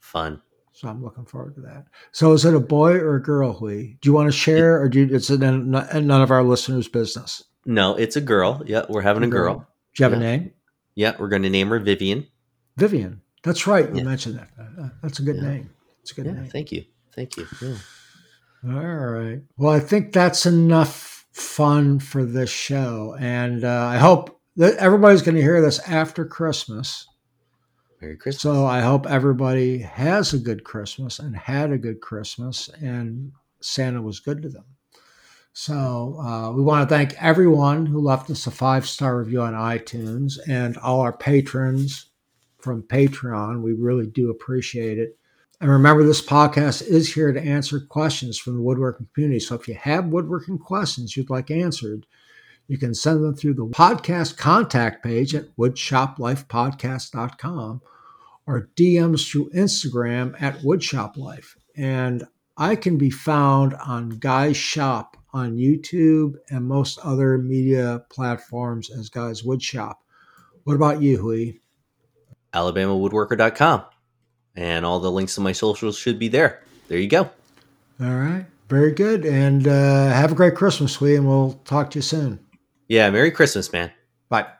Fun. So I'm looking forward to that. So is it a boy or a girl, Hui? Do you want to share, or do you, it's a, none of our listeners' business? No, it's a girl. Yeah, we're having a, a girl. girl. Do you have yeah. a name? Yeah, we're going to name her Vivian. Vivian. That's right. You yeah. mentioned that. That's a good yeah. name. It's a good yeah, name. Thank you. Thank you. Yeah. All right. Well, I think that's enough fun for this show. And uh, I hope... everybody's going to hear this after Christmas. Merry Christmas. So I hope everybody has a good Christmas and had a good Christmas and Santa was good to them. So uh, we want to thank everyone who left us a five-star review on iTunes and all our patrons from Patreon. We really do appreciate it. And remember, this podcast is here to answer questions from the woodworking community. So if you have woodworking questions you'd like answered, you can send them through the podcast contact page at woodshop life podcast dot com or D Ms through Instagram at woodshop life. And I can be found on Guy's Shop on YouTube and most other media platforms as Guy's Woodshop. What about you, Hui? alabama woodworker dot com. And all the links to my socials should be there. There you go. All right. Very good. And uh, have a great Christmas, Hui, and we'll talk to you soon. Yeah, Merry Christmas, man. Bye.